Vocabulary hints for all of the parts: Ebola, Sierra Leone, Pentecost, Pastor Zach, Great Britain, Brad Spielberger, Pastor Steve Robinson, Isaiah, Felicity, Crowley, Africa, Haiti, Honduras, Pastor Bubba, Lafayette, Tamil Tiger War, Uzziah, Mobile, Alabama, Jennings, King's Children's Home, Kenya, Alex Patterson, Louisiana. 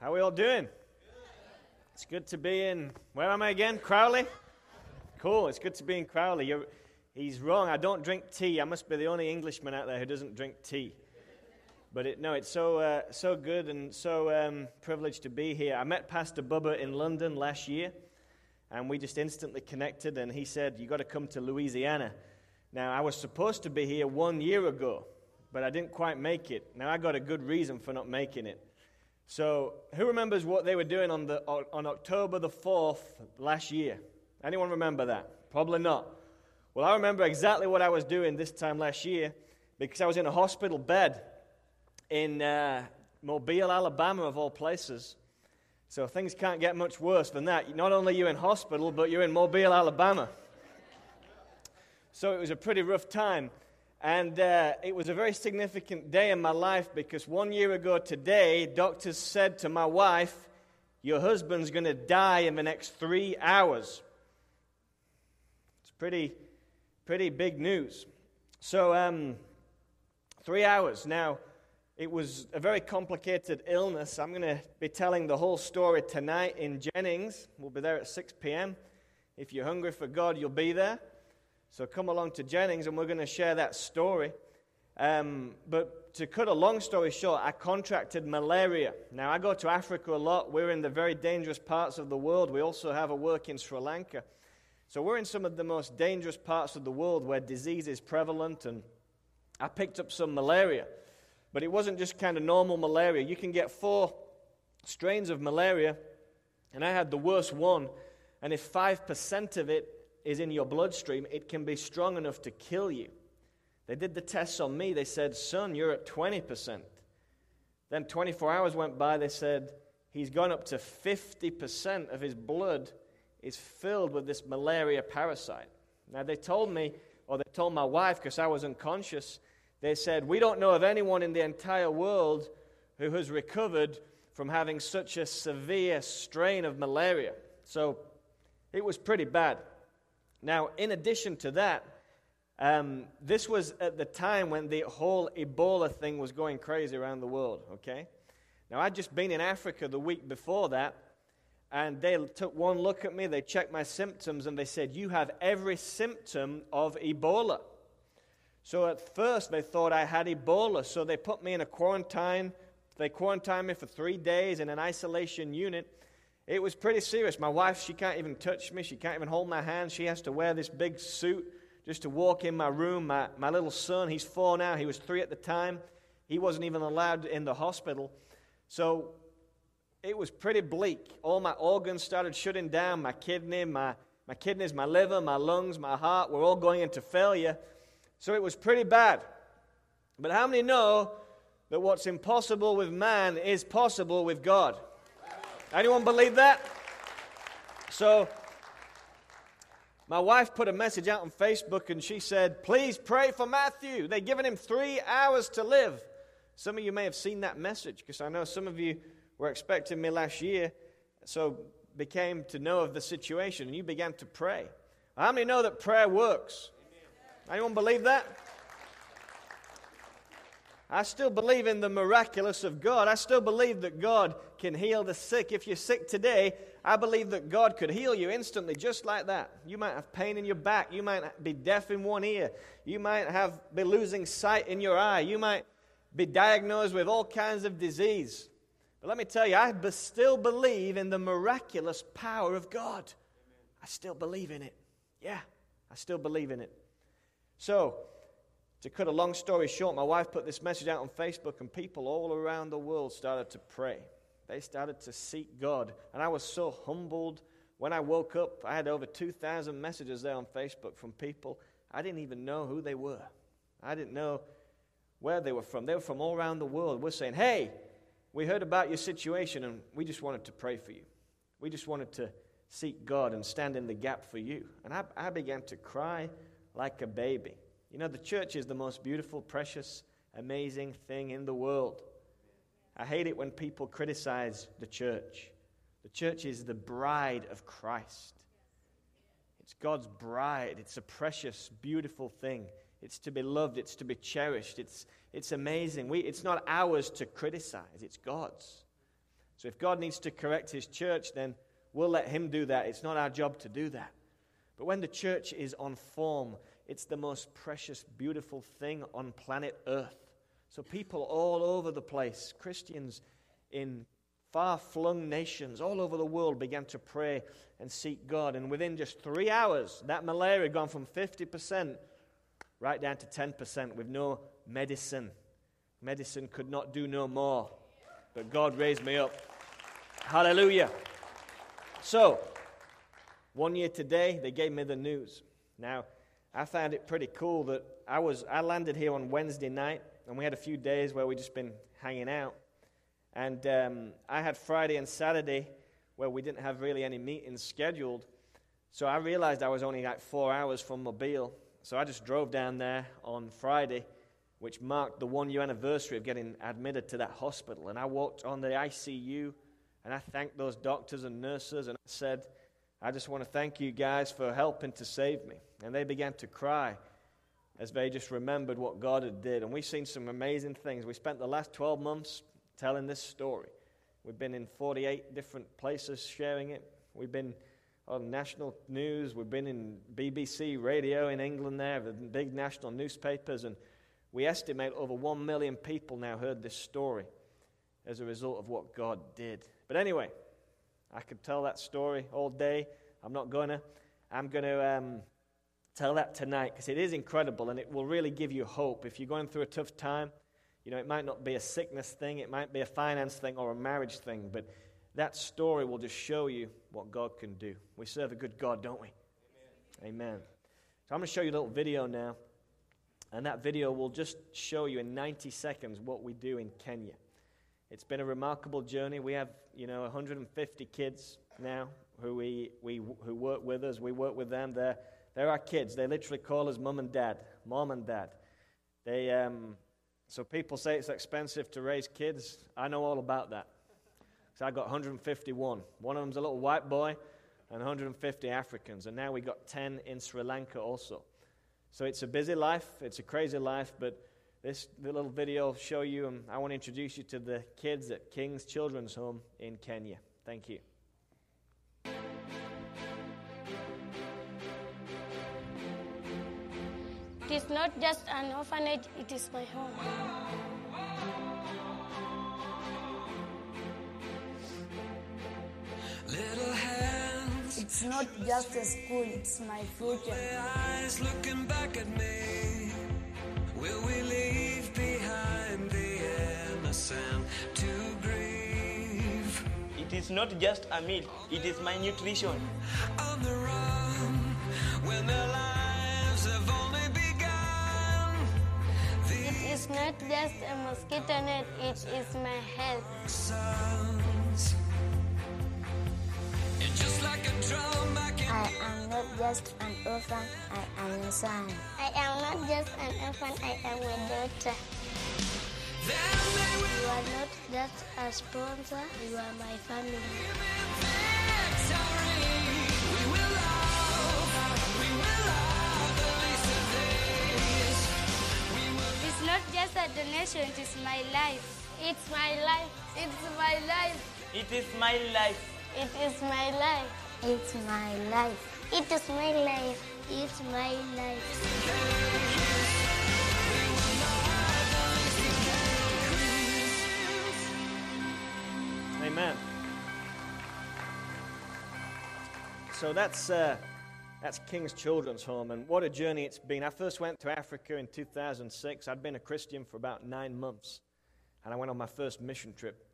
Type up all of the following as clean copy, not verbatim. How we all doing? Good. It's good to be in, where am I again? Crowley? Cool, it's good to be in Crowley. He's wrong, I don't drink tea. I must be the only Englishman out there who doesn't drink tea. But it's so good and so privileged to be here. I met Pastor Bubba in London last year, and we just instantly connected, and he said, you got to come to Louisiana. Now, I was supposed to be here 1 year ago, but I didn't quite make it. Now, I got a good reason for not making it. So, who remembers what they were doing on October the 4th last year? Anyone remember that? Probably not. Well, I remember exactly what I was doing this time last year, because I was in a hospital bed in Mobile, Alabama, of all places. So, things can't get much worse than that. Not only are you in hospital, but you're in Mobile, Alabama. So, it was a pretty rough time. And it was a very significant day in my life, because 1 year ago today, doctors said to my wife, your husband's going to die in the next 3 hours. It's pretty big news. So, 3 hours. Now, it was a very complicated illness. I'm going to be telling the whole story tonight in Jennings. We'll be there at 6 p.m. If you're hungry for God, you'll be there. So come along to Jennings, and we're going to share that story. But to cut a long story short, I contracted malaria. Now, I go to Africa a lot. We're in the very dangerous parts of the world. We also have a work in Sri Lanka. So we're in some of the most dangerous parts of the world where disease is prevalent, and I picked up some malaria. But it wasn't just kind of normal malaria. You can get 4 strains of malaria, and I had the worst one, and if 5% of it is in your bloodstream, it can be strong enough to kill you. They did the tests on me. They said, son, you're at 20%. Then 24 hours went by. They said, he's gone up to 50% of his blood is filled with this malaria parasite. Now, they told me, or they told my wife, because I was unconscious, they said, we don't know of anyone in the entire world who has recovered from having such a severe strain of malaria. So it was pretty bad. Now, in addition to that, this was at the time when the whole Ebola thing was going crazy around the world, okay? Now, I'd just been in Africa the week before that, and they took one look at me, they checked my symptoms, and they said, you have every symptom of Ebola. So at first, they thought I had Ebola, so they put me in a quarantine. They quarantined me for 3 days in an isolation unit. It was pretty serious. My wife, she can't even touch me. She can't even hold my hand. She has to wear this big suit just to walk in my room. My little son, he's 4 now. He was 3 at the time. He wasn't even allowed in the hospital. So it was pretty bleak. All my organs started shutting down. My kidney, my kidneys, my liver, my lungs, my heart were all going into failure. So it was pretty bad. But how many know that what's impossible with man is possible with God? Anyone believe that? So, my wife put a message out on Facebook, and she said, please pray for Matthew. They've given him 3 hours to live. Some of you may have seen that message, because I know some of you were expecting me last year, so became to know of the situation, and you began to pray. How many know that prayer works? Amen. Anyone believe that? I still believe in the miraculous of God. I still believe that God can heal the sick. If you're sick today, I believe that God could heal you instantly, just like that. You might have pain in your back. You might be deaf in one ear. You might be losing sight in your eye. You might be diagnosed with all kinds of disease. But let me tell you, I still believe in the miraculous power of God. I still believe in it. Yeah, I still believe in it. So, to cut a long story short, my wife put this message out on Facebook, and people all around the world started to pray. They started to seek God, and I was so humbled. When I woke up, I had over 2,000 messages there on Facebook from people. I didn't even know who they were. I didn't know where they were from. They were from all around the world. We're saying, hey, we heard about your situation, and we just wanted to pray for you. We just wanted to seek God and stand in the gap for you. And I began to cry like a baby. You know, the church is the most beautiful, precious, amazing thing in the world. I hate it when people criticize the church. The church is the bride of Christ. It's God's bride. It's a precious, beautiful thing. It's to be loved. It's to be cherished. It's amazing. It's not ours to criticize. It's God's. So if God needs to correct his church, then we'll let him do that. It's not our job to do that. But when the church is on form, it's the most precious, beautiful thing on planet Earth. So people all over the place, Christians in far-flung nations all over the world, began to pray and seek God. And within just 3 hours, that malaria had gone from 50% right down to 10% with no medicine. Medicine could not do no more. But God raised me up. Hallelujah. So, 1 year today, they gave me the news. Now, I found it pretty cool that I landed here on Wednesday night, and we had a few days where we'd just been hanging out. And I had Friday and Saturday where we didn't have really any meetings scheduled. So I realized I was only like 4 hours from Mobile. So I just drove down there on Friday, which marked the 1 year anniversary of getting admitted to that hospital. And I walked on the ICU, and I thanked those doctors and nurses, and I said, I just want to thank you guys for helping to save me. And they began to cry as they just remembered what God had did. And we've seen some amazing things. We spent the last 12 months telling this story. We've been in 48 different places sharing it. We've been on national news. We've been in BBC radio in England there, the big national newspapers. And we estimate over 1 million people now heard this story as a result of what God did. But anyway, I could tell that story all day. I'm not going to. I'm going to tell that tonight because it is incredible, and it will really give you hope. If you're going through a tough time, you know, it might not be a sickness thing. It might be a finance thing or a marriage thing. But that story will just show you what God can do. We serve a good God, don't we? Amen. So I'm going to show you a little video now. And that video will just show you in 90 seconds what we do in Kenya. It's been a remarkable journey. We have, 150 kids now who who work with us. We work with them. They're our kids. They literally call us mom and dad. They so people say it's expensive to raise kids. I know all about that. So I got 151. One of them's a little white boy, and 150 Africans. And now we got 10 in Sri Lanka also. So it's a busy life. It's a crazy life, but this little video will show you, and I want to introduce you to the kids at King's Children's Home in Kenya. Thank you. It is not just an orphanage, it is my home. It's not just a school, it's my future. Eyes looking back at me. Will we leave behind the innocent to grieve? It is not just a meal, it is my nutrition. On the run, when their lives have only begun. It is not just a mosquito net, it is my health. Sons. And just like a drum back in I am not just an orphan, I am a son. I am not just an orphan, I am a daughter. You are not just a sponsor, you are my family. It's not just a donation, it is my life. It's my life. It's my life. It is my life. It is my life. It's my life. It is my life. It's my life. Amen. So that's King's Children's Home, and what a journey it's been. I first went to Africa in 2006. I'd been a Christian for about 9 months, and I went on my first mission trip,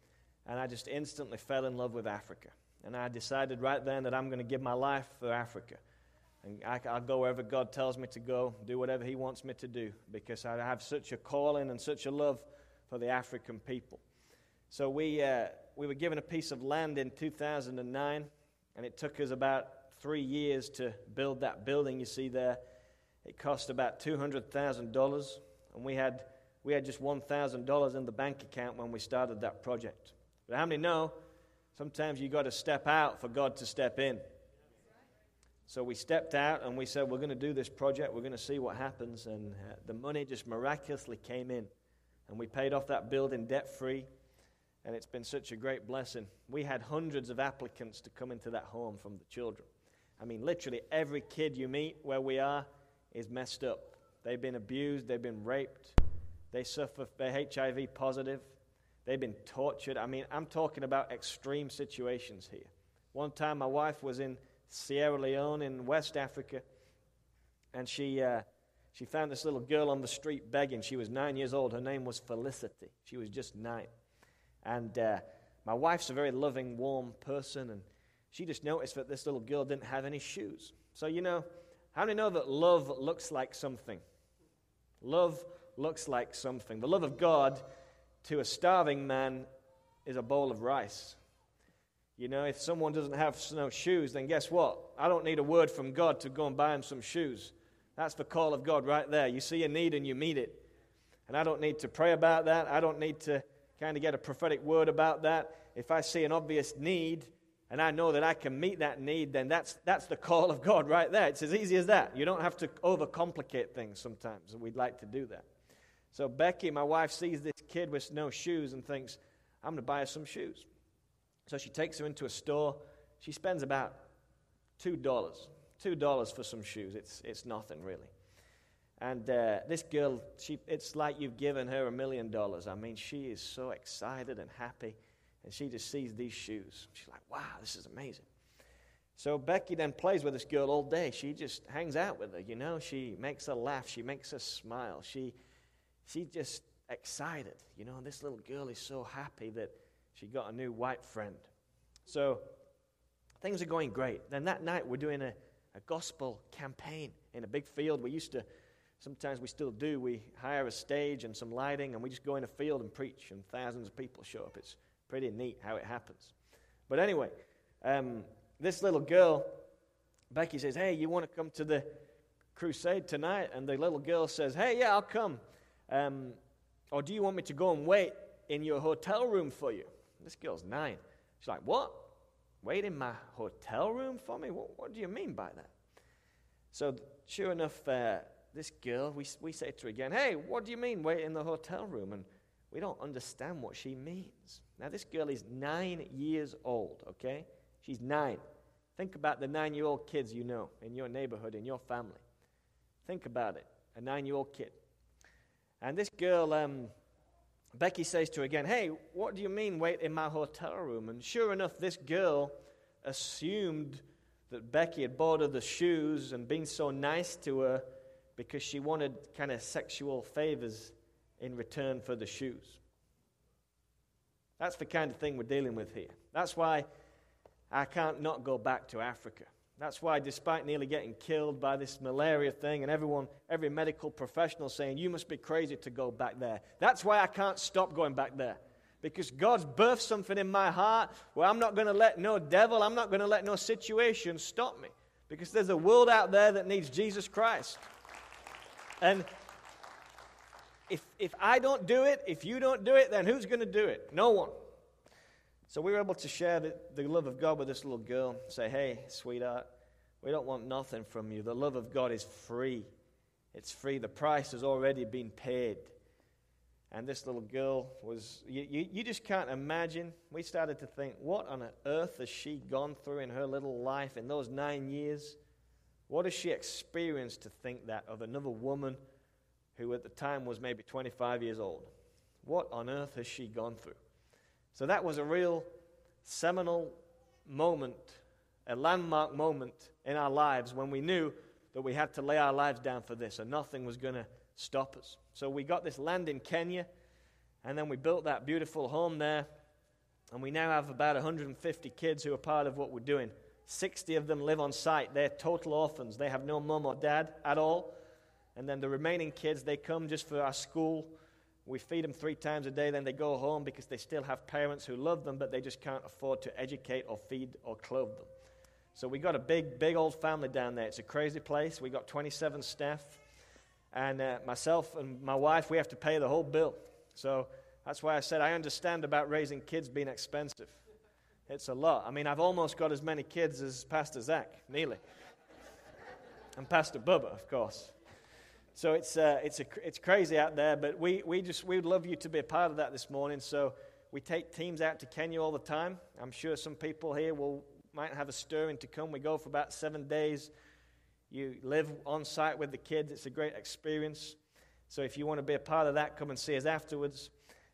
and I just instantly fell in love with Africa. And I decided right then that I'm going to give my life for Africa. And I'll go wherever God tells me to go, do whatever he wants me to do, because I have such a calling and such a love for the African people. So we were given a piece of land in 2009, and it took us about 3 years to build that building you see there. It cost about $200,000, and we had just $1,000 in the bank account when we started that project. But how many know? Sometimes you got to step out for God to step in. So we stepped out and we said, we're going to do this project. We're going to see what happens. And the money just miraculously came in. And we paid off that building debt-free. and it's been such a great blessing. We had hundreds of applicants to come into that home from the children. I mean, literally every kid you meet where we are is messed up. They've been abused, they've been raped, they suffer, they're HIV positive, they've been tortured. I mean, I'm talking about extreme situations here. One time my wife was in Sierra Leone in West Africa, and she found this little girl on the street begging. She was 9 years old. Her name was Felicity. She was just 9. And my wife's a very loving, warm person, and she just noticed that this little girl didn't have any shoes. So, you know, how many know that love looks like something? Love looks like something. The love of God to a starving man is a bowl of rice. You know, if someone doesn't have no shoes, then guess what? I don't need a word from God to go and buy him some shoes. That's the call of God right there. You see a need and you meet it. And I don't need to pray about that. I don't need to kind of get a prophetic word about that. If I see an obvious need and I know that I can meet that need, then that's the call of God right there. It's as easy as that. You don't have to overcomplicate things sometimes, and we'd like to do that. So Becky, my wife, sees this kid with no shoes and thinks, I'm going to buy her some shoes. So she takes her into a store. She spends about $2 for some shoes. It's nothing, really. And this girl, it's like you've given her $1 million. I mean, she is so excited and happy, and she just sees these shoes. She's like, wow, this is amazing. So Becky then plays with this girl all day. She just hangs out with her, you know. She makes her laugh. She makes her smile. She's just excited, you know. And this little girl is so happy that she got a new white friend. So things are going great. Then that night we're doing a gospel campaign in a big field. Sometimes we still do. We hire a stage and some lighting, and we just go in a field and preach, and thousands of people show up. It's pretty neat how it happens. But anyway, this little girl, Becky, says, hey, you want to come to the crusade tonight? And the little girl says, hey, yeah, I'll come. Or do you want me to go and wait in your hotel room for you? This girl's 9. She's like, what? Wait in my hotel room for me? What do you mean by that? So sure enough, this girl, we say to her again, hey, what do you mean wait in the hotel room? And we don't understand what she means. Now, this girl is 9 years old, okay? She's 9. Think about the 9-year-old kids you know in your neighborhood, in your family. Think about it, a 9-year-old kid. And this girl, Becky says to her again, hey, what do you mean wait in my hotel room? And sure enough, this girl assumed that Becky had bought her the shoes and been so nice to her because she wanted kind of sexual favors in return for the shoes. That's the kind of thing we're dealing with here. That's why I can't not go back to Africa. That's why, despite nearly getting killed by this malaria thing and every medical professional saying, you must be crazy to go back there. That's why I can't stop going back there. Because God's birthed something in my heart where I'm not going to let no devil, I'm not going to let no situation stop me. Because there's a world out there that needs Jesus Christ. And if I don't do it, if you don't do it, then who's going to do it? No one. So we were able to share the love of God with this little girl. Say, hey, sweetheart, we don't want nothing from you. The love of God is free. It's free. The price has already been paid. And this little girl was, you just can't imagine. We started to think, what on earth has she gone through in her little life in those 9 years? What has she experienced to think that of another woman who at the time was maybe 25 years old? What on earth has she gone through? So that was a real seminal moment, a landmark moment in our lives when we knew that we had to lay our lives down for this and nothing was going to stop us. So we got this land in Kenya, and then we built that beautiful home there, and we now have about 150 kids who are part of what we're doing. 60 of them live on site. They're total orphans. They have no mom or dad at all. And then the remaining kids, they come just for our school. We feed them 3 times a day, then they go home because they still have parents who love them, but they just can't afford to educate or feed or clothe them. So we got a big, big old family down there. It's a crazy place. We got 27 staff, and myself and my wife, we have to pay the whole bill. So that's why I said I understand about raising kids being expensive. It's a lot. I mean, I've almost got as many kids as Pastor Zach, nearly, and Pastor Bubba, of course. So it's crazy out there, but we would love you to be a part of that this morning. So We take teams out to Kenya all the time. I'm sure some people here might have a stir in Tacoma. We go for about 7 days. You live on site with the kids. It's a great experience. So if you want to be a part of that, come and see us afterwards.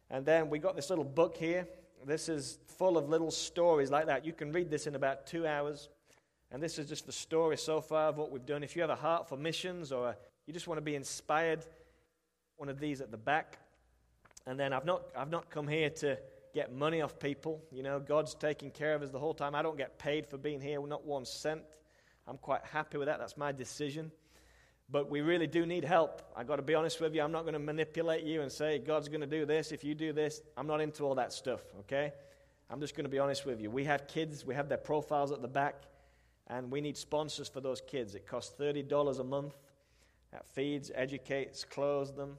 And then we got this little book here. This is full of little stories like that. You can read this in about 2 hours. And this is just the story so far of what we've done. If you have a heart for missions or you just want to be inspired, one of these at the back. And then I've not come here to get money off people. You know, God's taking care of us the whole time. I don't get paid for being here, not 1 cent. I'm quite happy with that. That's my decision. But we really do need help. I've got to be honest with you. I'm not going to manipulate you and say, God's going to do this if you do this. I'm not into all that stuff, okay? I'm just going to be honest with you. We have kids. We have their profiles at the back, and we need sponsors for those kids. It costs $30 a month. That feeds, educates, clothes them.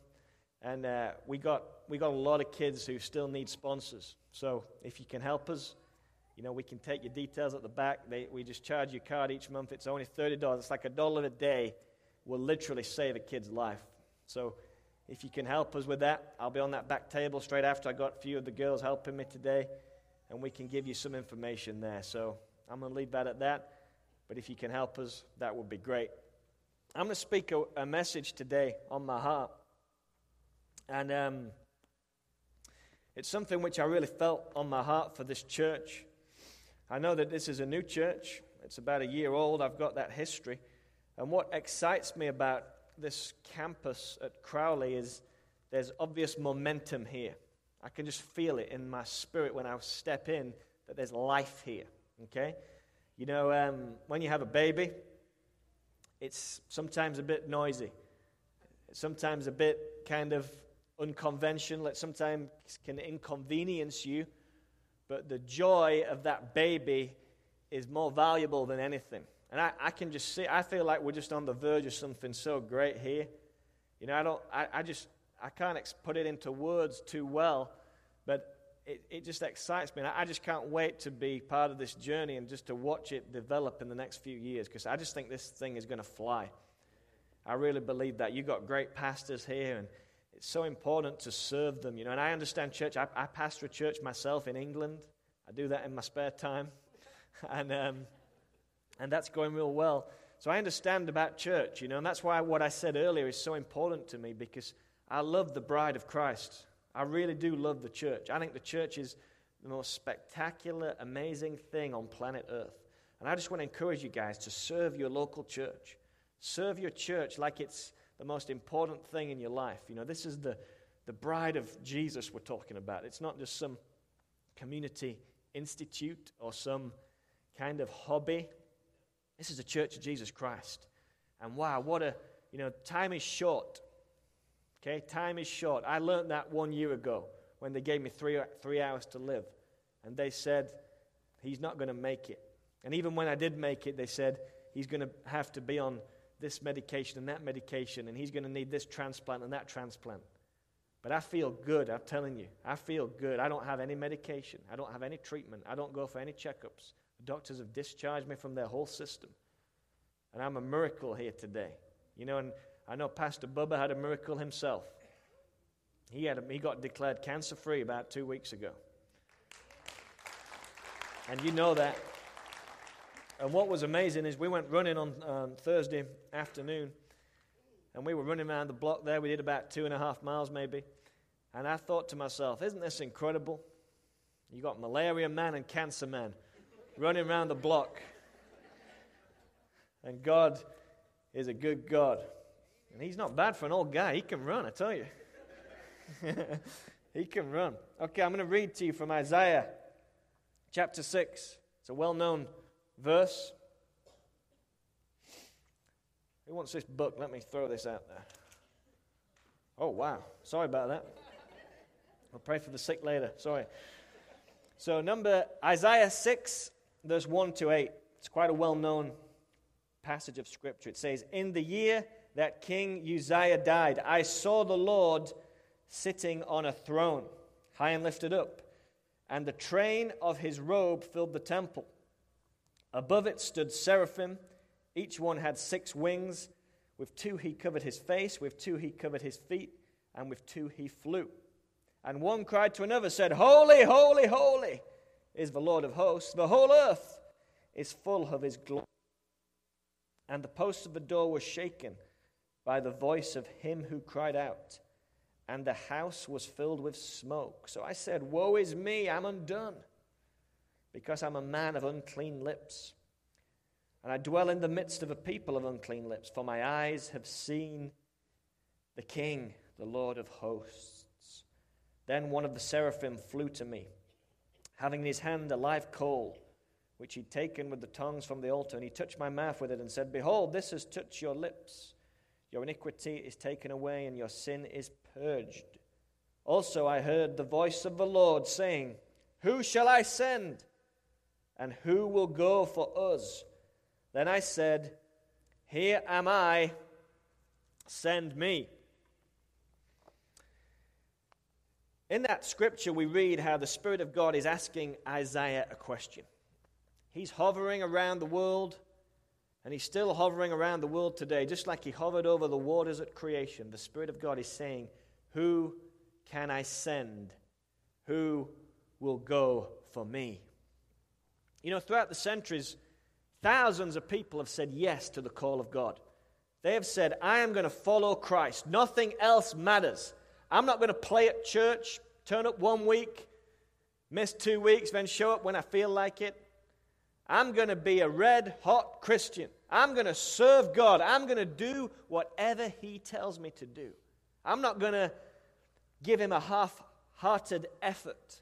And we got a lot of kids who still need sponsors. So if you can help us, you know, we can take your details at the back. We just charge your card each month. It's only $30. It's like $1 a day. Will literally save a kid's life. So if you can help us with that, I'll be on that back table straight after. I got a few of the girls helping me today, and we can give you some information there. So I'm going to leave that at that. But if you can help us, that would be great. I'm going to speak a message today on my heart. And it's something which I really felt on my heart for this church. I know that this is a new church. It's about a year old. I've got that history. And what excites me about this campus at Crowley is there's obvious momentum here. I can just feel it in my spirit when I step in that there's life here, okay? You know, when you have a baby, it's sometimes a bit noisy. It's sometimes a bit kind of unconventional. It sometimes can inconvenience you. But the joy of that baby is more valuable than anything. And I can just see, I feel like we're just on the verge of something so great here. You know, I can't put it into words too well, but it just excites me. And I just can't wait to be part of this journey and just to watch it develop in the next few years, because I just think this thing is going to fly. I really believe that. You've got great pastors here, and it's so important to serve them, you know. And I understand church. I pastor a church myself in England. I do that in my spare time. And that's going real well. So I understand about church, you know, and that's why what I said earlier is so important to me, because I love the bride of Christ. I really do love the church. I think the church is the most spectacular, amazing thing on planet Earth. And I just want to encourage you guys to serve your local church. Serve your church like it's the most important thing in your life. You know, this is the bride of Jesus we're talking about. It's not just some community institute or some kind of hobby. This is the church of Jesus Christ. And wow, time is short. Okay, time is short. I learned that 1 year ago when they gave me three hours to live. And they said, he's not going to make it. And even when I did make it, they said, he's going to have to be on this medication and that medication, and he's going to need this transplant and that transplant. But I feel good, I'm telling you. I feel good. I don't have any medication. I don't have any treatment. I don't go for any checkups. Doctors have discharged me from their whole system. And I'm a miracle here today. You know, and I know Pastor Bubba had a miracle himself. He got declared cancer-free about 2 weeks ago. And you know that. And what was amazing is we went running on Thursday afternoon. And we were running around the block there. We did about 2.5 miles maybe. And I thought to myself, isn't this incredible? You got malaria man and cancer man running around the block. And God is a good God. And he's not bad for an old guy. He can run, I tell you. He can run. Okay, I'm going to read to you from Isaiah chapter 6. It's a well-known verse. Who wants this book? Let me throw this out there. Oh, wow. Sorry about that. I'll pray for the sick later. Sorry. So Isaiah 6, verse 1-8. It's quite a well-known passage of Scripture. It says, "In the year that King Uzziah died, I saw the Lord sitting on a throne, high and lifted up, and the train of his robe filled the temple. Above it stood seraphim. Each one had 6 wings. With 2 he covered his face, with 2 he covered his feet, and with 2 he flew. And one cried to another, said, Holy, holy, holy is the Lord of hosts. The whole earth is full of his glory. And the posts of the door were shaken by the voice of him who cried out. And the house was filled with smoke. So I said, Woe is me, I'm undone, because I'm a man of unclean lips. And I dwell in the midst of a people of unclean lips, for my eyes have seen the King, the Lord of hosts. Then one of the seraphim flew to me, having in his hand a live coal, which he'd taken with the tongs from the altar, and he touched my mouth with it and said, Behold, this has touched your lips. Your iniquity is taken away, and your sin is purged. Also I heard the voice of the Lord saying, Who shall I send? And who will go for us? Then I said, Here am I, send me. In that scripture, we read how the Spirit of God is asking Isaiah a question. He's hovering around the world, and he's still hovering around the world today, just like he hovered over the waters at creation. The Spirit of God is saying, Who can I send? Who will go for me? You know, throughout the centuries, thousands of people have said yes to the call of God. They have said, I am going to follow Christ. Nothing else matters. I'm not going to play at church, turn up 1 week, miss 2 weeks, then show up when I feel like it. I'm going to be a red-hot Christian. I'm going to serve God. I'm going to do whatever He tells me to do. I'm not going to give Him a half-hearted effort.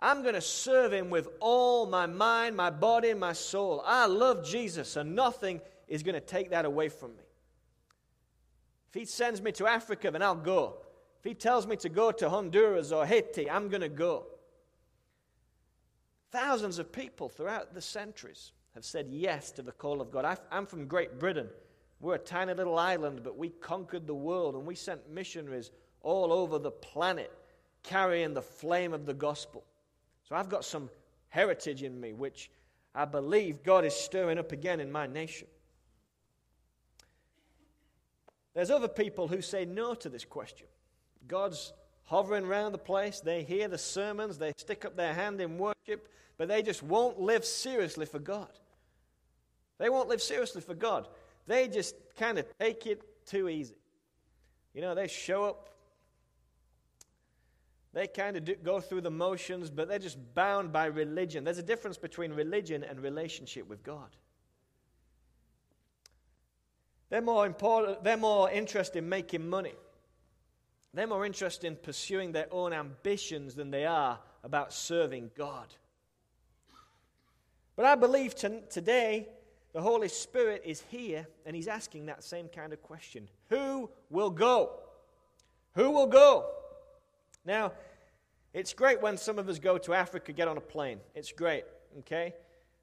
I'm going to serve Him with all my mind, my body, my soul. I love Jesus, and nothing is going to take that away from me. If He sends me to Africa, then I'll go. If He tells me to go to Honduras or Haiti, I'm going to go. Thousands of people throughout the centuries have said yes to the call of God. I'm from Great Britain. We're a tiny little island, but we conquered the world, and we sent missionaries all over the planet carrying the flame of the gospel. So I've got some heritage in me, which I believe God is stirring up again in my nation. There's other people who say no to this question. God's hovering around the place. They hear the sermons. They stick up their hand in worship, but they just won't live seriously for God. They won't live seriously for God. They just kind of take it too easy. You know, they show up. They kind of go through the motions, but they're just bound by religion. There's a difference between religion and relationship with God. They're more interested in making money. They're more interested in pursuing their own ambitions than they are about serving God. But I believe today the Holy Spirit is here, and He's asking that same kind of question. Who will go? Who will go? Now, it's great when some of us go to Africa, get on a plane. It's great, okay?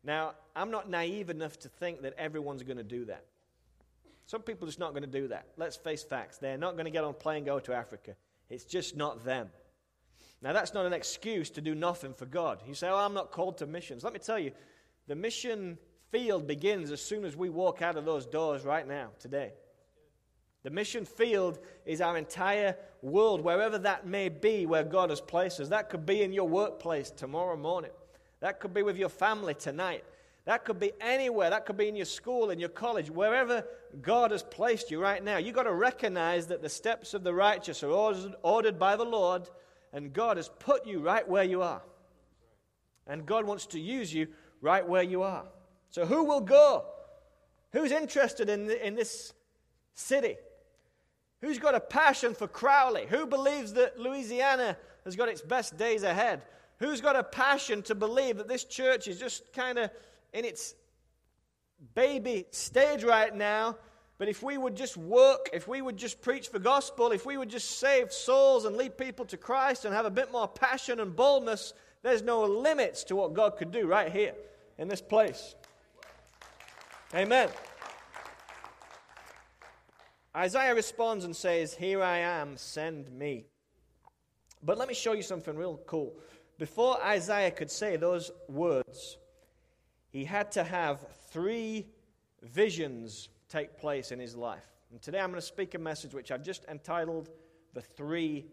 Now, I'm not naive enough to think that everyone's going to do that. Some people are just not going to do that. Let's face facts. They're not going to get on a plane and go to Africa. It's just not them. Now, that's not an excuse to do nothing for God. You say, oh, I'm not called to missions. Let me tell you, the mission field begins as soon as we walk out of those doors right now, today. The mission field is our entire world, wherever that may be, where God has placed us. That could be in your workplace tomorrow morning. That could be with your family tonight. That could be anywhere. That could be in your school, in your college, wherever God has placed you right now. You've got to recognize that the steps of the righteous are ordered by the Lord, and God has put you right where you are. And God wants to use you right where you are. So who will go? Who's interested in this city? Who's got a passion for Crowley? Who believes that Louisiana has got its best days ahead? Who's got a passion to believe that this church is just kind of in its baby stage right now, but if we would just work, if we would just preach the gospel, if we would just save souls and lead people to Christ and have a bit more passion and boldness, there's no limits to what God could do right here in this place. Amen. Isaiah responds and says, Here I am, send me. But let me show you something real cool. Before Isaiah could say those words, he had to have 3 visions take place in his life. And today I'm going to speak a message which I've just entitled, The 3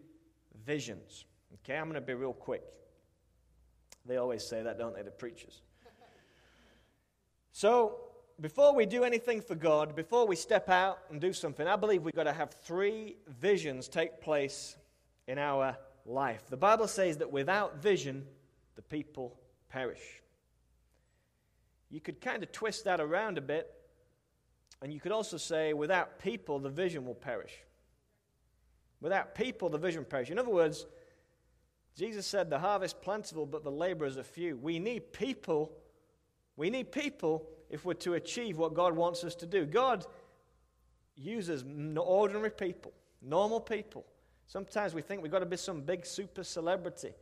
visions. Okay, I'm going to be real quick. They always say that, don't they, the preachers? So, before we do anything for God, before we step out and do something, I believe we've got to have three visions take place in our life. The Bible says that without vision, the people perish. You could kind of twist that around a bit, and you could also say, without people, the vision will perish. Without people, the vision perishes. In other words, Jesus said, the harvest plentiful, but the laborers are few. We need people. We need people if we're to achieve what God wants us to do. God uses ordinary people, normal people. Sometimes we think we've got to be some big super celebrity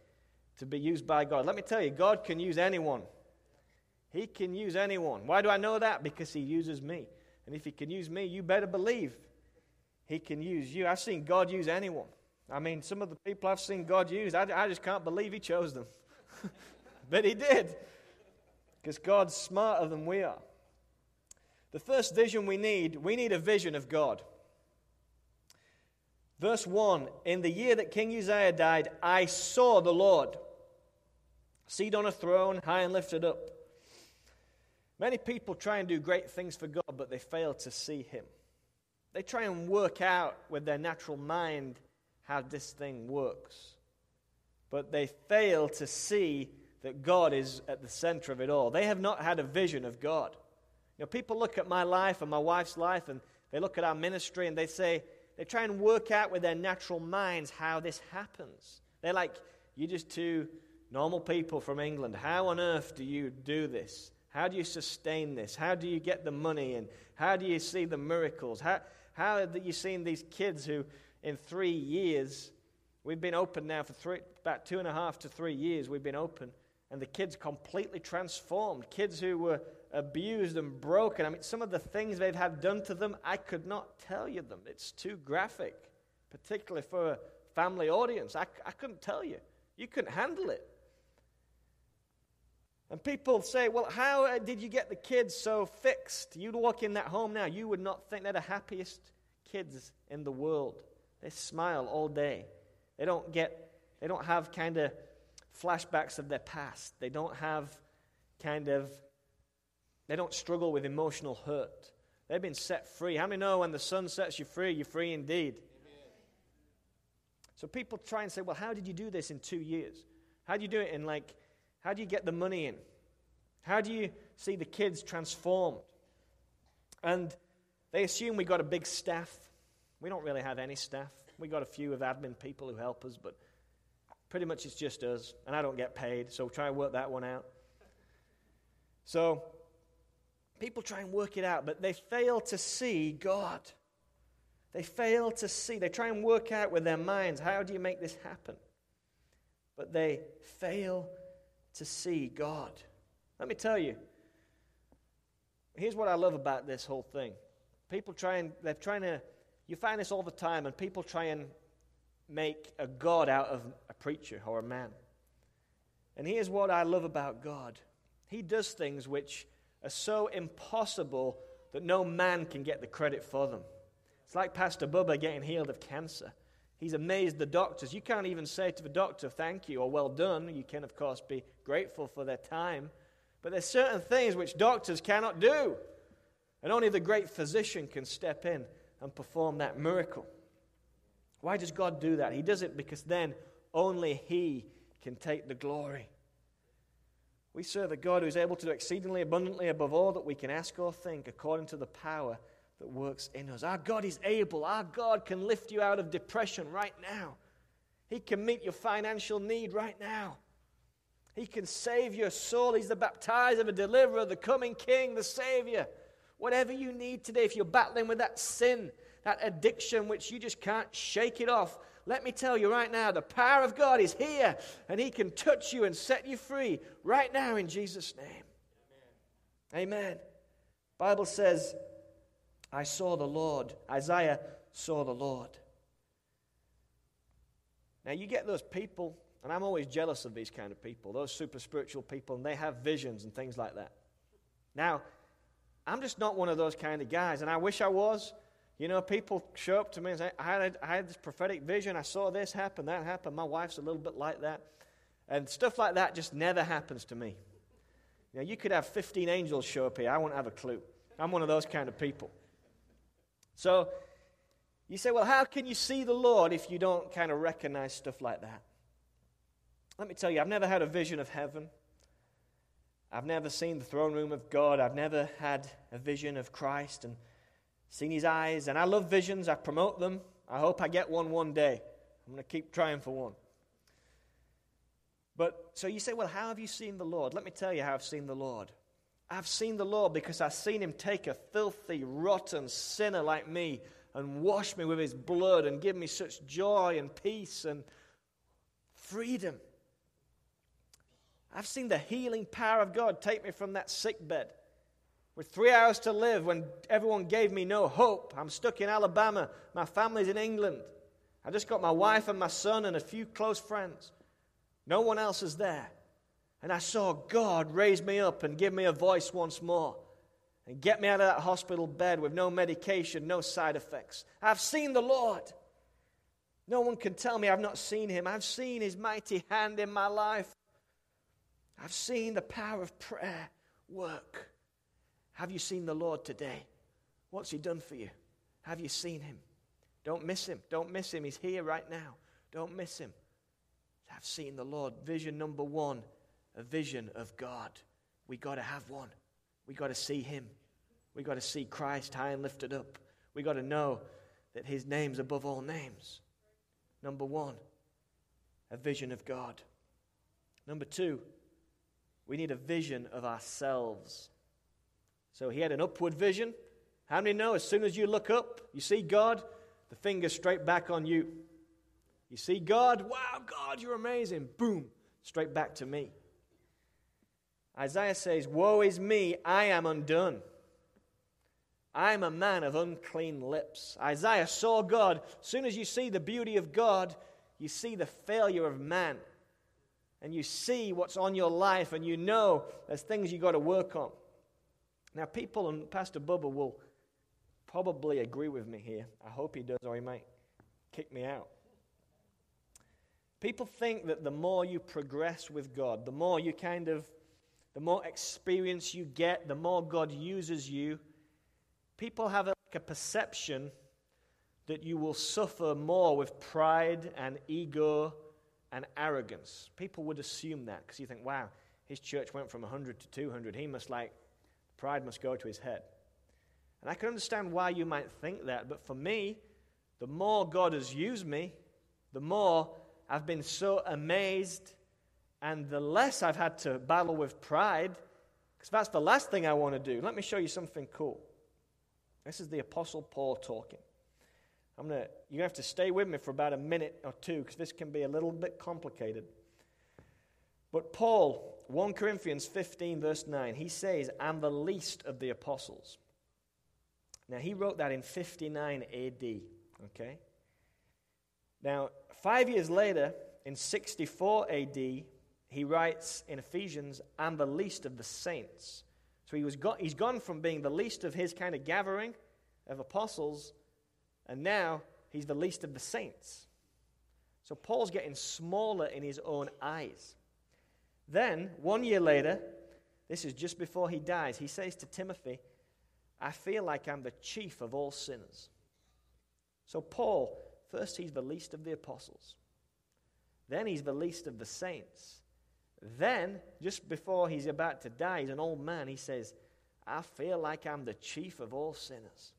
to be used by God. Let me tell you, God can use anyone. He can use anyone. Why do I know that? Because He uses me. And if He can use me, you better believe He can use you. I've seen God use anyone. I mean, some of the people I've seen God use, I just can't believe He chose them. But He did. Because God's smarter than we are. The first vision we need a vision of God. Verse 1, in the year that King Uzziah died, I saw the Lord, seated on a throne, high and lifted up. Many people try and do great things for God, but they fail to see Him. They try and work out with their natural mind how this thing works. But they fail to see that God is at the center of it all. They have not had a vision of God. You know, people look at my life and my wife's life, and they look at our ministry, and they say, they try and work out with their natural minds how this happens. They're like, you're just two normal people from England. How on earth do you do this? How do you sustain this? How do you get the money in? How do you see the miracles? How have you seen these kids who, in 3 years, we've been open now for about 2.5 to 3 years, we've been open. And the kids completely transformed, kids who were abused and broken. I mean, some of the things they've had done to them, I could not tell you them. It's too graphic, particularly for a family audience. I couldn't tell you. You couldn't handle it. And people say, well, how did you get the kids so fixed? You'd walk in that home now, you would not think they're the happiest kids in the world. They smile all day. They don't have kind of flashbacks of their past. They don't have they don't struggle with emotional hurt. They've been set free. How many know when the sun sets you free, you're free indeed? Amen. So people try and say, well, how did you do this in 2 years? How do you do it in how do you get the money in? How do you see the kids transformed? And they assume we got a big staff. We don't really have any staff. We got a few of admin people who help us, but pretty much it's just us, and I don't get paid, so try and work that one out. So, people try and work it out, but they fail to see God. They fail to see. They try and work out with their minds, how do you make this happen? But they fail to see God. Let me tell you, here's what I love about this whole thing. You find this all the time, and people try and make a God out of a preacher or a man. And here's what I love about God. He does things which are so impossible that no man can get the credit for them. It's like Pastor Bubba getting healed of cancer. He's amazed the doctors. You can't even say to the doctor, thank you, or well done. You can, of course, be grateful for their time. But there's certain things which doctors cannot do. And only the great physician can step in and perform that miracle. Why does God do that? He does it because then only He can take the glory. We serve a God who is able to do exceedingly abundantly above all that we can ask or think according to the power that works in us. Our God is able. Our God can lift you out of depression right now. He can meet your financial need right now. He can save your soul. He's the baptizer, the deliverer, the coming King, the Savior. Whatever you need today, if you're battling with that sin, that addiction which you just can't shake it off. Let me tell you right now, the power of God is here, and He can touch you and set you free right now in Jesus' name. Amen. Amen. Bible says, I saw the Lord. Isaiah saw the Lord. Now you get those people, and I'm always jealous of these kind of people, those super spiritual people, and they have visions and things like that. Now, I'm just not one of those kind of guys, and I wish I was. You know, people show up to me and say, I had this prophetic vision. I saw this happen, that happened. My wife's a little bit like that. And stuff like that just never happens to me. You know, you could have 15 angels show up here. I won't have a clue. I'm one of those kind of people. So you say, well, how can you see the Lord if you don't kind of recognize stuff like that? Let me tell you, I've never had a vision of heaven. I've never seen the throne room of God. I've never had a vision of Christ and seen his eyes. And I love visions. I promote them. I hope I get one day. I'm going to keep trying for one. But so you say, well, how have you seen the Lord? Let me tell you how I've seen the Lord. I've seen the Lord because I've seen him take a filthy, rotten sinner like me and wash me with his blood and give me such joy and peace and freedom. I've seen the healing power of God take me from that sick bed. With 3 hours to live, when everyone gave me no hope, I'm stuck in Alabama. My family's in England. I just got my wife and my son and a few close friends. No one else is there. And I saw God raise me up and give me a voice once more and get me out of that hospital bed with no medication, no side effects. I've seen the Lord. No one can tell me I've not seen him. I've seen his mighty hand in my life. I've seen the power of prayer work. Have you seen the Lord today? What's he done for you? Have you seen him? Don't miss him. Don't miss him. He's here right now. Don't miss him. I've seen the Lord. Vision number one, a vision of God. We got to have one. We got to see him. We got to see Christ high and lifted up. We got to know that his name's above all names. Number one, a vision of God. Number two, we need a vision of ourselves. So he had an upward vision. How many know as soon as you look up, you see God, the finger's straight back on you. You see God, wow, God, you're amazing. Boom, straight back to me. Isaiah says, woe is me, I am undone. I'm a man of unclean lips. Isaiah saw God. As soon as you see the beauty of God, you see the failure of man. And you see what's on your life, and you know there's things you got to work on. Now, people, and Pastor Bubba will probably agree with me here. I hope he does, or he might kick me out. People think that the more you progress with God, the more experience you get, the more God uses you, people have a perception that you will suffer more with pride and ego and arrogance. People would assume that because you think, wow, his church went from 100 to 200. He must pride must go to his head. And I can understand why you might think that, but for me, the more God has used me, the more I've been so amazed, and the less I've had to battle with pride, because that's the last thing I want to do. Let me show you something cool. This is the Apostle Paul talking. You have to stay with me for about a minute or two, because this can be a little bit complicated. But Paul, 1 Corinthians 15, verse 9, he says, I'm the least of the apostles. Now, he wrote that in 59 AD, okay? Now, 5 years later, in 64 AD, he writes in Ephesians, I'm the least of the saints. So he's gone from being the least of his kind of gathering of apostles, and now he's the least of the saints. So Paul's getting smaller in his own eyes. Then, 1 year later, this is just before he dies, he says to Timothy, I feel like I'm the chief of all sinners. So Paul, first he's the least of the apostles. Then he's the least of the saints. Then, just before he's about to die, he's an old man, he says, I feel like I'm the chief of all sinners.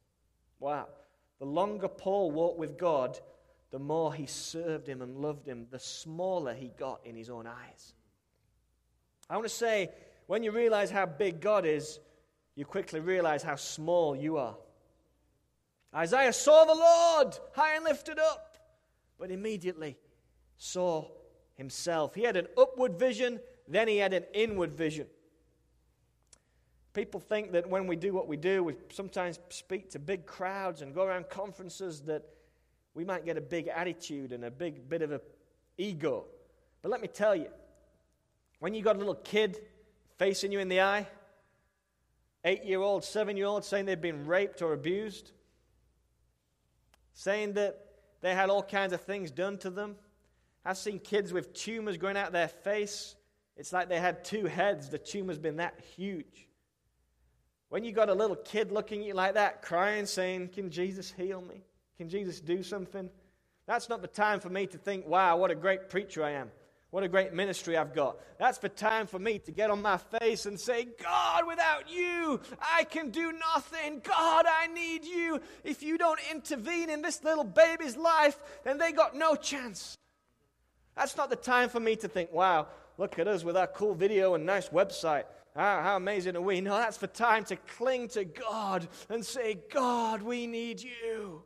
Wow. The longer Paul walked with God, the more he served him and loved him, the smaller he got in his own eyes. I want to say, when you realize how big God is, you quickly realize how small you are. Isaiah saw the Lord high and lifted up, but immediately saw himself. He had an upward vision, then he had an inward vision. People think that when we do what we do, we sometimes speak to big crowds and go around conferences, that we might get a big attitude and a big bit of an ego. But let me tell you, when you got a little kid facing you in the eye, 8-year-old, 7-year-old saying they've been raped or abused, saying that they had all kinds of things done to them. I've seen kids with tumors growing out of their face. It's like they had two heads. The tumor's been that huge. When you got a little kid looking at you like that, crying, saying, "Can Jesus heal me? Can Jesus do something?" That's not the time for me to think, "Wow, what a great preacher I am. What a great ministry I've got." That's the time for me to get on my face and say, "God, without you, I can do nothing. God, I need you. If you don't intervene in this little baby's life, then they got no chance." That's not the time for me to think, "Wow, look at us with our cool video and nice website. How amazing are we?" No, that's the time to cling to God and say, "God, we need you."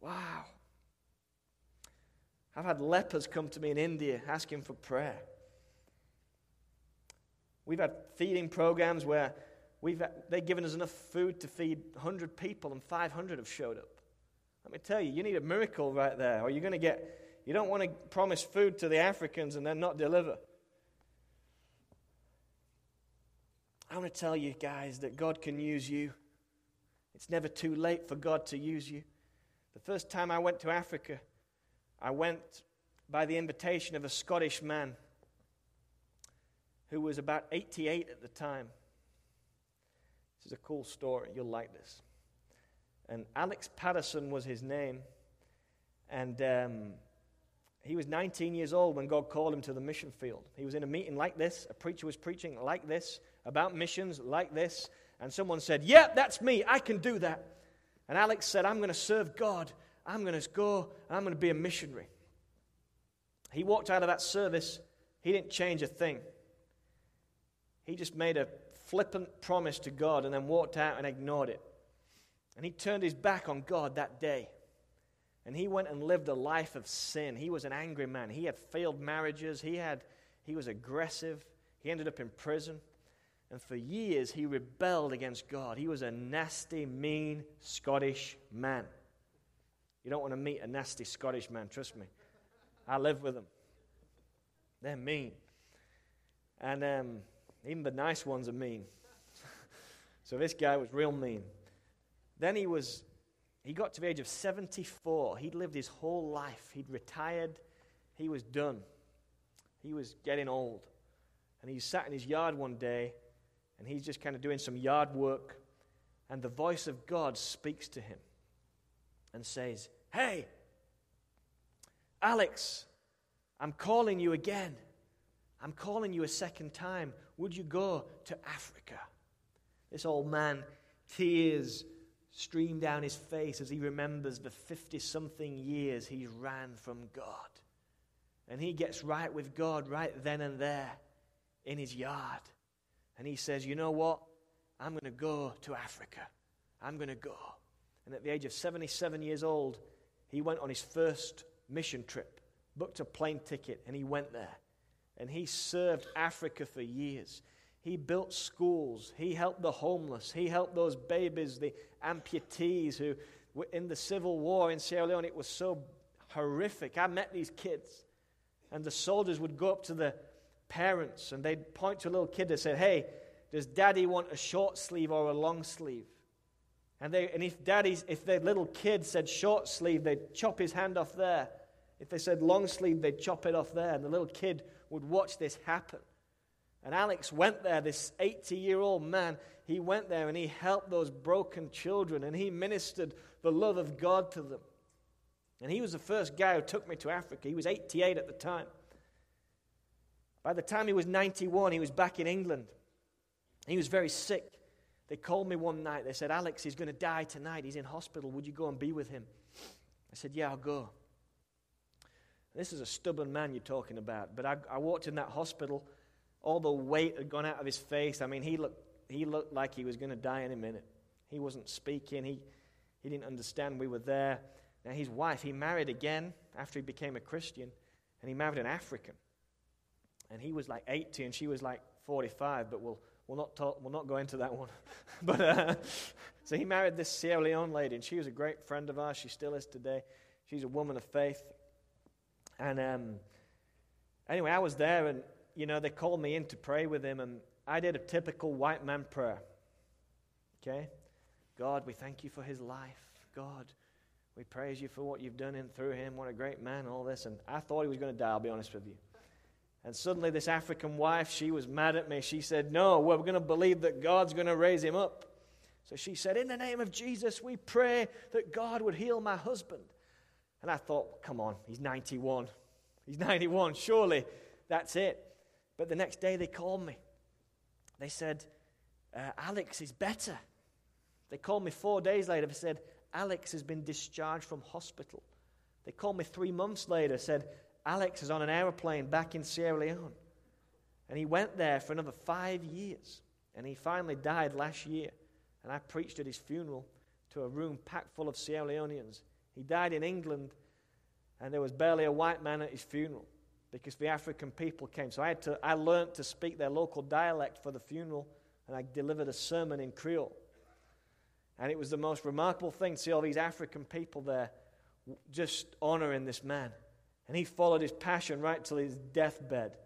Wow. I've had lepers come to me in India asking for prayer. We've had feeding programs where they've given us enough food to feed 100 people and 500 have showed up. Let me tell you, you need a miracle right there, or you're going to get... You don't want to promise food to the Africans and then not deliver. I want to tell you guys that God can use you. It's never too late for God to use you. The first time I went to Africa, I went by the invitation of a Scottish man who was about 88 at the time. This is a cool story. You'll like this. And Alex Patterson was his name. And he was 19 years old when God called him to the mission field. He was in a meeting like this. A preacher was preaching like this, about missions like this. And someone said, "Yep, that's me. I can do that." And Alex said, "I'm going to serve God. I'm going to go, and I'm going to be a missionary." He walked out of that service. He didn't change a thing. He just made a flippant promise to God and then walked out and ignored it. And he turned his back on God that day. And he went and lived a life of sin. He was an angry man. He had failed marriages. He was aggressive. He ended up in prison. And for years, he rebelled against God. He was a nasty, mean Scottish man. You don't want to meet a nasty Scottish man, trust me. I live with them. They're mean. And even the nice ones are mean. So this guy was real mean. Then he got to the age of 74. He'd lived his whole life. He'd retired. He was done. He was getting old. And he sat in his yard one day, and he's just kind of doing some yard work, and the voice of God speaks to him and says, "Hey, Alex, I'm calling you again. I'm calling you a second time. Would you go to Africa?" This old man, tears stream down his face as he remembers the 50-something years he ran from God. And he gets right with God right then and there in his yard. And he says, "You know what? I'm going to go to Africa. I'm going to go." And at the age of 77 years old, he went on his first mission trip, booked a plane ticket, and he went there. And he served Africa for years. He built schools. He helped the homeless. He helped those babies, the amputees who were in the civil war in Sierra Leone. It was so horrific. I met these kids. And the soldiers would go up to the parents and they'd point to a little kid and say, "Hey, does daddy want a short sleeve or a long sleeve?" And if their little kid said short sleeve, they'd chop his hand off there. If they said long sleeve, they'd chop it off there. And the little kid would watch this happen. And Alex went there, this 80-year-old man. He went there and he helped those broken children and he ministered the love of God to them. And he was the first guy who took me to Africa. He was 88 at the time. By the time he was 91, he was back in England. He was very sick. They called me one night. They said, "Alex, he's going to die tonight. He's in hospital. Would you go and be with him?" I said, "Yeah, I'll go." This is a stubborn man you're talking about. But I walked in that hospital. All the weight had gone out of his face. I mean, he looked like he was going to die in a minute. He wasn't speaking. He didn't understand we were there. Now, his wife, he married again after he became a Christian, and he married an African. And he was like 80, and she was like 45, but we'll not go into that one. But so he married this Sierra Leone lady, and she was a great friend of ours. She still is today. She's a woman of faith. And anyway, I was there, and you know, they called me in to pray with him, and I did a typical white man prayer. Okay? "God, we thank you for his life. God, We praise you for what you've done in through him. What a great man, all this. And I thought he was going to die, I'll be honest with you. And suddenly this African wife, she was mad at me. She said, no, we're going to believe that God's going to raise him up. So she said, in the name of Jesus, we pray that God would heal my husband. And I thought, come on, he's 91. He's 91, surely that's it. But the next day they called me. They said, Alex is better. They called me 4 days later and said, Alex has been discharged from hospital. They called me 3 months later, said, Alex is on an airplane back in Sierra Leone. And he went there for another 5 years. And he finally died last year. And I preached at his funeral to a room packed full of Sierra Leoneans. He died in England, and there was barely a white man at his funeral because the African people came. So I learned to speak their local dialect for the funeral, and I delivered a sermon in Creole. And it was the most remarkable thing to see all these African people there just honoring this man. And he followed his passion right till his deathbed.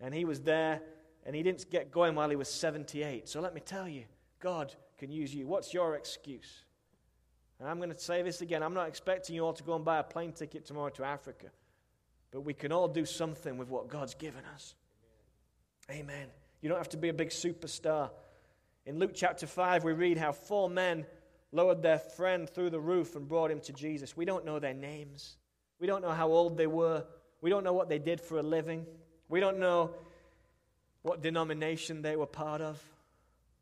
And he was there, and he didn't get going while he was 78. So let me tell you, God can use you. What's your excuse? And I'm going to say this again. I'm not expecting you all to go and buy a plane ticket tomorrow to Africa. But we can all do something with what God's given us. Amen. You don't have to be a big superstar. In Luke chapter 5, we read how 4 men lowered their friend through the roof and brought him to Jesus. We don't know their names. We don't know how old they were. We don't know what they did for a living. We don't know what denomination they were part of.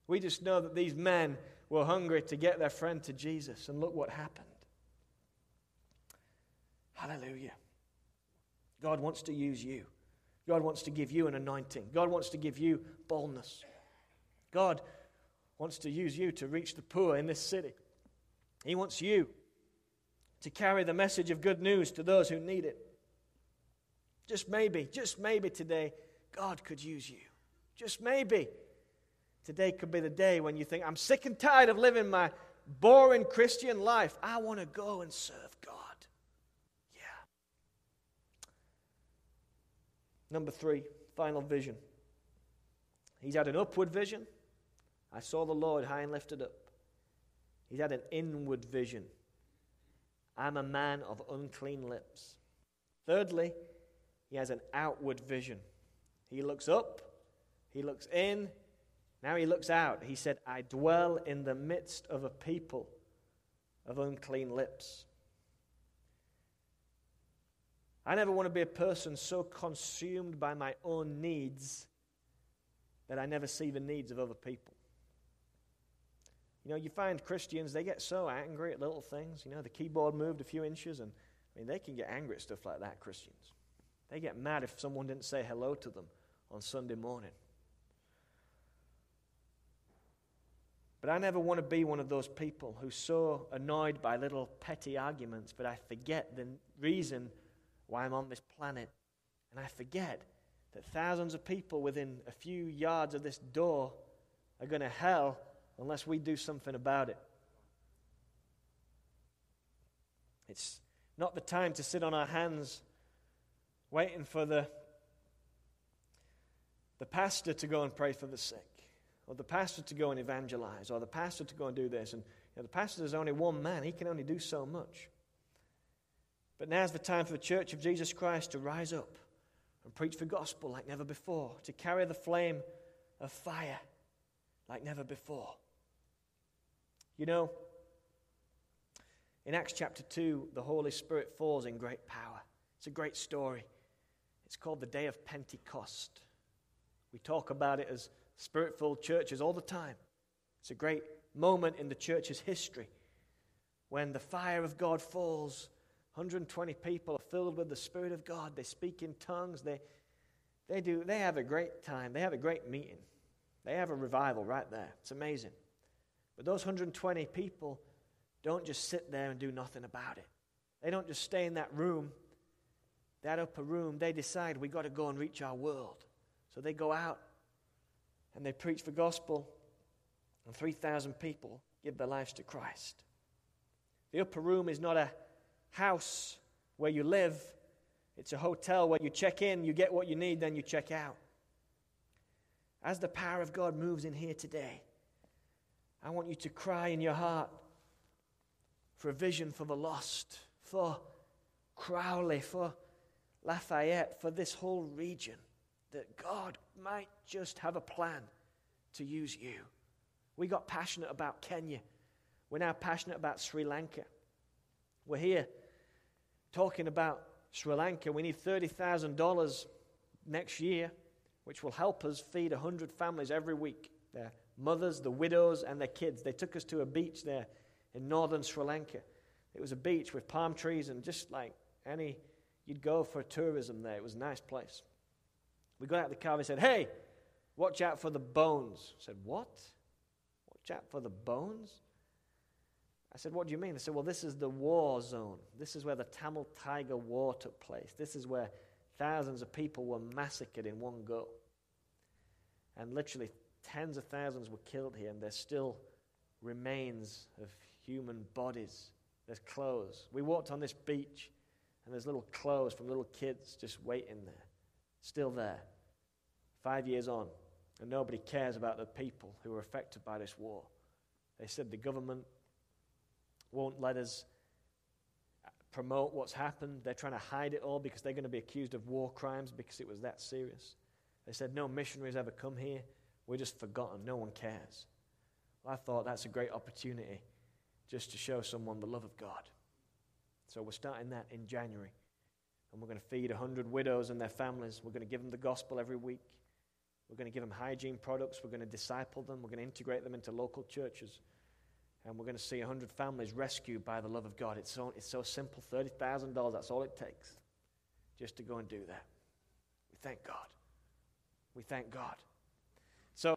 We just know that these men were hungry to get their friend to Jesus, and look what happened. Hallelujah. God wants to use you. God wants to give you an anointing. God wants to give you boldness. God wants to use you to reach the poor in this city. He wants you to carry the message of good news to those who need it. Just maybe today, God could use you. Just maybe. Today could be the day when you think, I'm sick and tired of living my boring Christian life. I want to go and serve God. Yeah. Number 3, final vision. He's had an upward vision. I saw the Lord high and lifted up. He's had an inward vision. I'm a man of unclean lips. Thirdly, he has an outward vision. He looks up. He looks in. Now he looks out. He said, I dwell in the midst of a people of unclean lips. I never want to be a person so consumed by my own needs that I never see the needs of other people. You know, you find Christians, they get so angry at little things. You know, the keyboard moved a few inches, and I mean, they can get angry at stuff like that, Christians. They get mad if someone didn't say hello to them on Sunday morning. But I never want to be one of those people who's so annoyed by little petty arguments, but I forget the reason why I'm on this planet. And I forget that thousands of people within a few yards of this door are going to hell unless we do something about it. It's not the time to sit on our hands waiting for the pastor to go and pray for the sick, or the pastor to go and evangelize, or the pastor to go and do this. And you know, the pastor is only one man. He can only do so much. But now's the time for the Church of Jesus Christ to rise up and preach the gospel like never before, to carry the flame of fire like never before. You know, in Acts chapter 2, the Holy Spirit falls in great power. It's a great story. It's called the Day of Pentecost. We talk about it as Spirit-filled churches all the time. It's a great moment in the church's history when the fire of God falls. 120 people are filled with the Spirit of God. They speak in tongues. They do. They have a great time. They have a great meeting. They have a revival right there. It's amazing. But those 120 people don't just sit there and do nothing about it. They don't just stay in that room, that upper room. They decide we got to go and reach our world. So they go out. And they preach the gospel, and 3,000 people give their lives to Christ. The upper room is not a house where you live. It's a hotel where you check in, you get what you need, then you check out. As the power of God moves in here today, I want you to cry in your heart provision for the lost, for Crowley, for Lafayette, for this whole region, that God might just have a plan to use you. We got passionate about Kenya. We're now passionate about Sri Lanka. We're here talking about Sri Lanka. We need $30,000 next year, which will help us feed 100 families every week. Their mothers, the widows, and their kids. They took us to a beach there in northern Sri Lanka. It was a beach with palm trees and just like any, you'd go for tourism there. It was a nice place. We got out of the car and said, "Hey, watch out for the bones." I said, "What? Watch out for the bones?" I said, "What do you mean?" They said, "Well, this is the war zone. This is where the Tamil Tiger War took place. This is where thousands of people were massacred in one go. And literally tens of thousands were killed here, and there's still remains of human bodies. There's clothes." We walked on this beach, and there's little clothes from little kids just waiting there. Still there, 5 years on, and nobody cares about the people who were affected by this war. They said the government won't let us promote what's happened. They're trying to hide it all because they're going to be accused of war crimes because it was that serious. They said no missionaries ever come here. We're just forgotten. No one cares. Well, I thought that's a great opportunity just to show someone the love of God. So we're starting that in January. And we're going to feed 100 widows and their families. We're going to give them the gospel every week. We're going to give them hygiene products. We're going to disciple them. We're going to integrate them into local churches. And we're going to see 100 families rescued by the love of God. It's so simple, $30,000. That's all it takes just to go and do that. We thank God. We thank God. So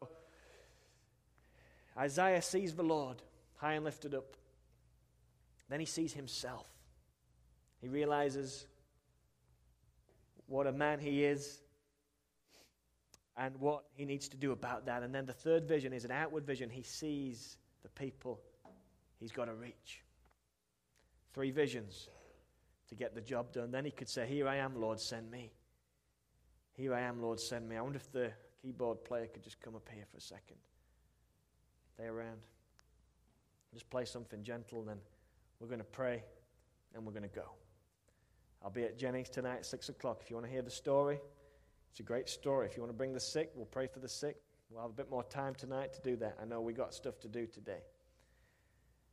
Isaiah sees the Lord high and lifted up. Then he sees himself. He realizes what a man he is, and what he needs to do about that. And then the third vision is an outward vision. He sees the people he's got to reach. Three visions to get the job done. Then he could say, "Here I am, Lord, send me. Here I am, Lord, send me." I wonder if the keyboard player could just come up here for a second. Stay around. Just play something gentle, then we're going to pray, and we're going to go. I'll be at Jennings tonight at 6 o'clock. If you want to hear the story, it's a great story. If you want to bring the sick, we'll pray for the sick. We'll have a bit more time tonight to do that. I know we got stuff to do today.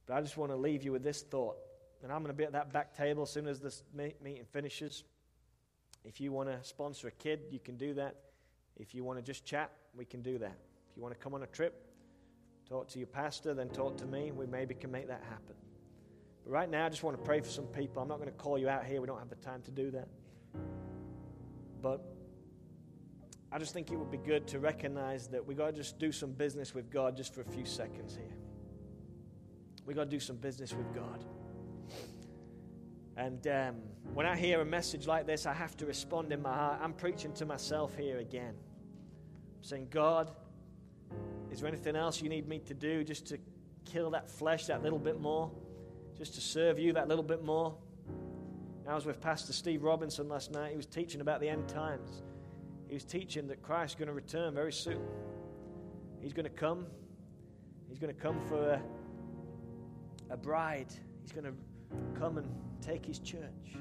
But I just want to leave you with this thought. And I'm going to be at that back table as soon as this meeting finishes. If you want to sponsor a kid, you can do that. If you want to just chat, we can do that. If you want to come on a trip, talk to your pastor, then talk to me. We maybe can make that happen. Right now, I just want to pray for some people. I'm not going to call you out here. We don't have the time to do that. But I just think it would be good to recognize that we got to just do some business with God just for a few seconds here. We got to do some business with God. And when I hear a message like this, I have to respond in my heart. I'm preaching to myself here again. I'm saying, "God, is there anything else you need me to do just to kill that flesh that little bit more? Just to serve you that little bit more?" I was with Pastor Steve Robinson last night. He was teaching about the end times. He was teaching that Christ's going to return very soon. He's going to come. He's going to come for a bride. He's going to come and take his church.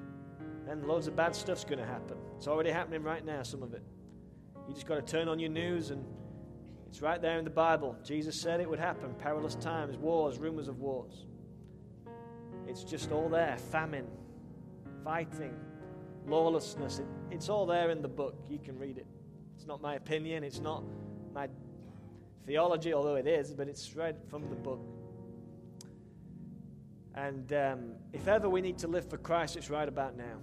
Then loads of bad stuff's going to happen. It's already happening right now, some of it. You just got to turn on your news, and it's right there in the Bible. Jesus said it would happen. Perilous times, wars, rumors of wars. It's just all there. Famine, fighting, lawlessness. It's all there in the book. You can read it. It's not my opinion. It's not my theology, although it is, but it's read from the book. And if ever we need to live for Christ, it's right about now.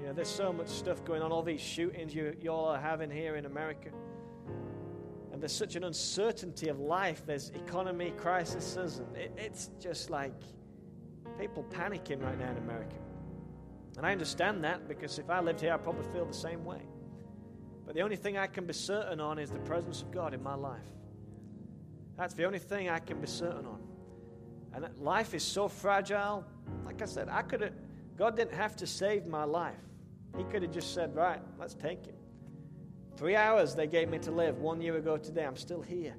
You know, there's so much stuff going on, all these shootings you all are having here in America. And there's such an uncertainty of life. There's economy crises, and it's just like people panicking right now in America. And I understand that, because if I lived here, I'd probably feel the same way. But the only thing I can be certain on is the presence of God in my life. That's the only thing I can be certain on. And life is so fragile. Like I said, God didn't have to save my life. He could have just said, "Right, let's take him." 3 hours they gave me to live 1 year ago today. I'm still here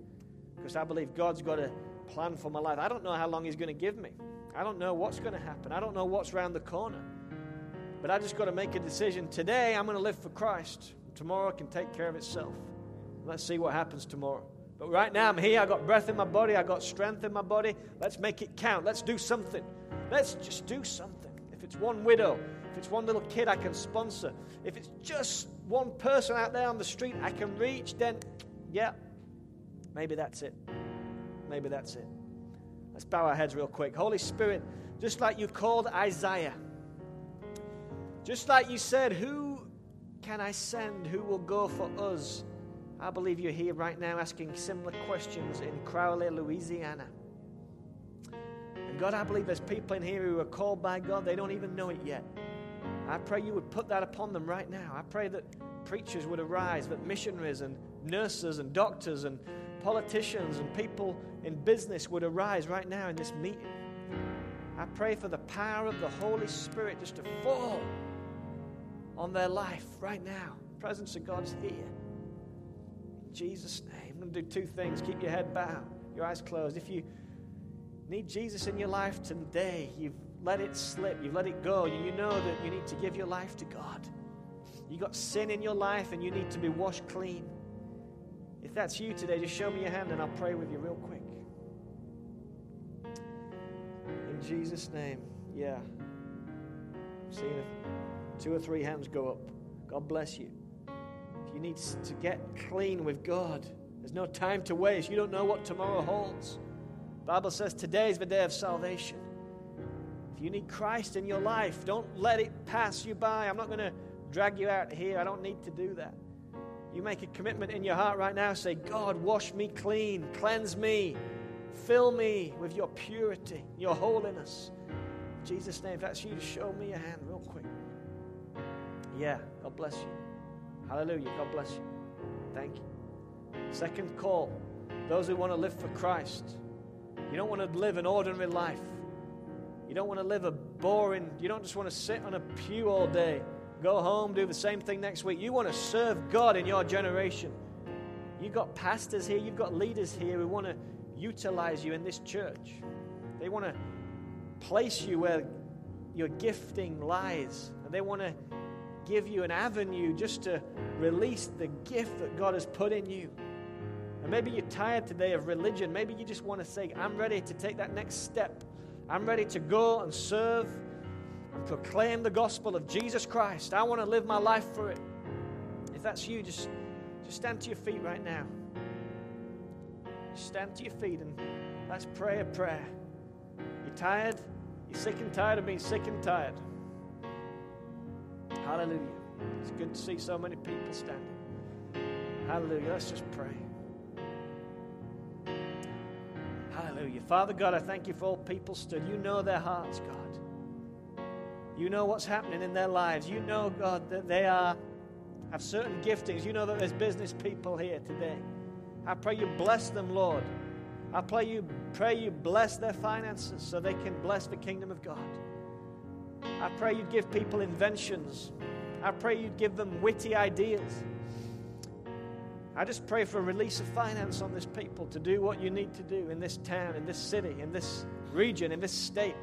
because I believe God's got a plan for my life. I don't know how long he's going to give me. I don't know what's going to happen. I don't know what's around the corner. But I just got to make a decision. Today, I'm going to live for Christ. Tomorrow can take care of itself. Let's see what happens tomorrow. But right now, I'm here. I got breath in my body. I got strength in my body. Let's make it count. Let's do something. Let's just do something. If it's one widow, if it's one little kid I can sponsor, if it's just one person out there on the street I can reach, then, yeah, maybe that's it. Maybe that's it. Let's bow our heads real quick. Holy Spirit, just like you called Isaiah, just like you said, who can I send? Who will go for us? I believe you're here right now asking similar questions in Crowley, Louisiana. And God, I believe there's people in here who are called by God. They don't even know it yet. I pray you would put that upon them right now. I pray that preachers would arise, that missionaries and nurses and doctors and politicians and people in business would arise right now in this meeting. I pray for the power of the Holy Spirit just to fall on their life right now. The presence of God's here. In Jesus' name. I'm going to do two things. Keep your head bowed, your eyes closed. If you need Jesus in your life today, you've let it slip, you've let it go, you know that you need to give your life to God. You got sin in your life and you need to be washed clean. If that's you today, just show me your hand and I'll pray with you real quick. In Jesus' name, yeah. I'm seeing two or three hands go up. God bless you. If you need to get clean with God, there's no time to waste. You don't know what tomorrow holds. The Bible says today is the day of salvation. If you need Christ in your life, don't let it pass you by. I'm not going to drag you out here. I don't need to do that. You make a commitment in your heart right now. Say, God, wash me clean. Cleanse me. Fill me with your purity, your holiness. In Jesus' name, if that's you, just show me your hand real quick. Yeah, God bless you. Hallelujah, God bless you. Thank you. Second call, those who want to live for Christ. You don't want to live an ordinary life. You don't want to live a boring, you don't just want to sit on a pew all day. Go home, do the same thing next week. You want to serve God in your generation. You've got pastors here. You've got leaders here who want to utilize you in this church. They want to place you where your gifting lies. And they want to give you an avenue just to release the gift that God has put in you. And maybe you're tired today of religion. Maybe you just want to say, I'm ready to take that next step. I'm ready to go and serve and proclaim the gospel of Jesus Christ. I want to live my life for it. If that's you, just stand to your feet right now. Stand to your feet and let's pray a prayer. You're tired? You're sick and tired of being sick and tired. Hallelujah. It's good to see so many people standing. Hallelujah. Let's just pray. Hallelujah. Father God, I thank you for all people stood. You know their hearts, God. You know what's happening in their lives. You know, God, that they have certain giftings. You know that there's business people here today. I pray you bless them, Lord. I pray you bless their finances so they can bless the kingdom of God. I pray you'd give people inventions. I pray you'd give them witty ideas. I just pray for a release of finance on this people to do what you need to do in this town, in this city, in this region, in this state.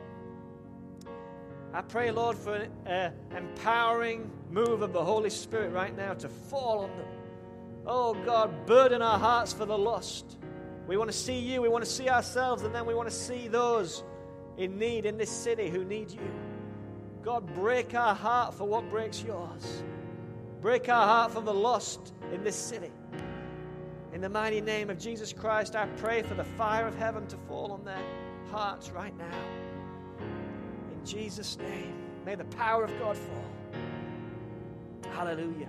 I pray, Lord, for an empowering move of the Holy Spirit right now to fall on them. Oh, God, burden our hearts for the lost. We want to see you. We want to see ourselves, and then we want to see those in need in this city who need you. God, break our heart for what breaks yours. Break our heart for the lost in this city. In the mighty name of Jesus Christ, I pray for the fire of heaven to fall on their hearts right now. In Jesus' name, may the power of God fall. Hallelujah.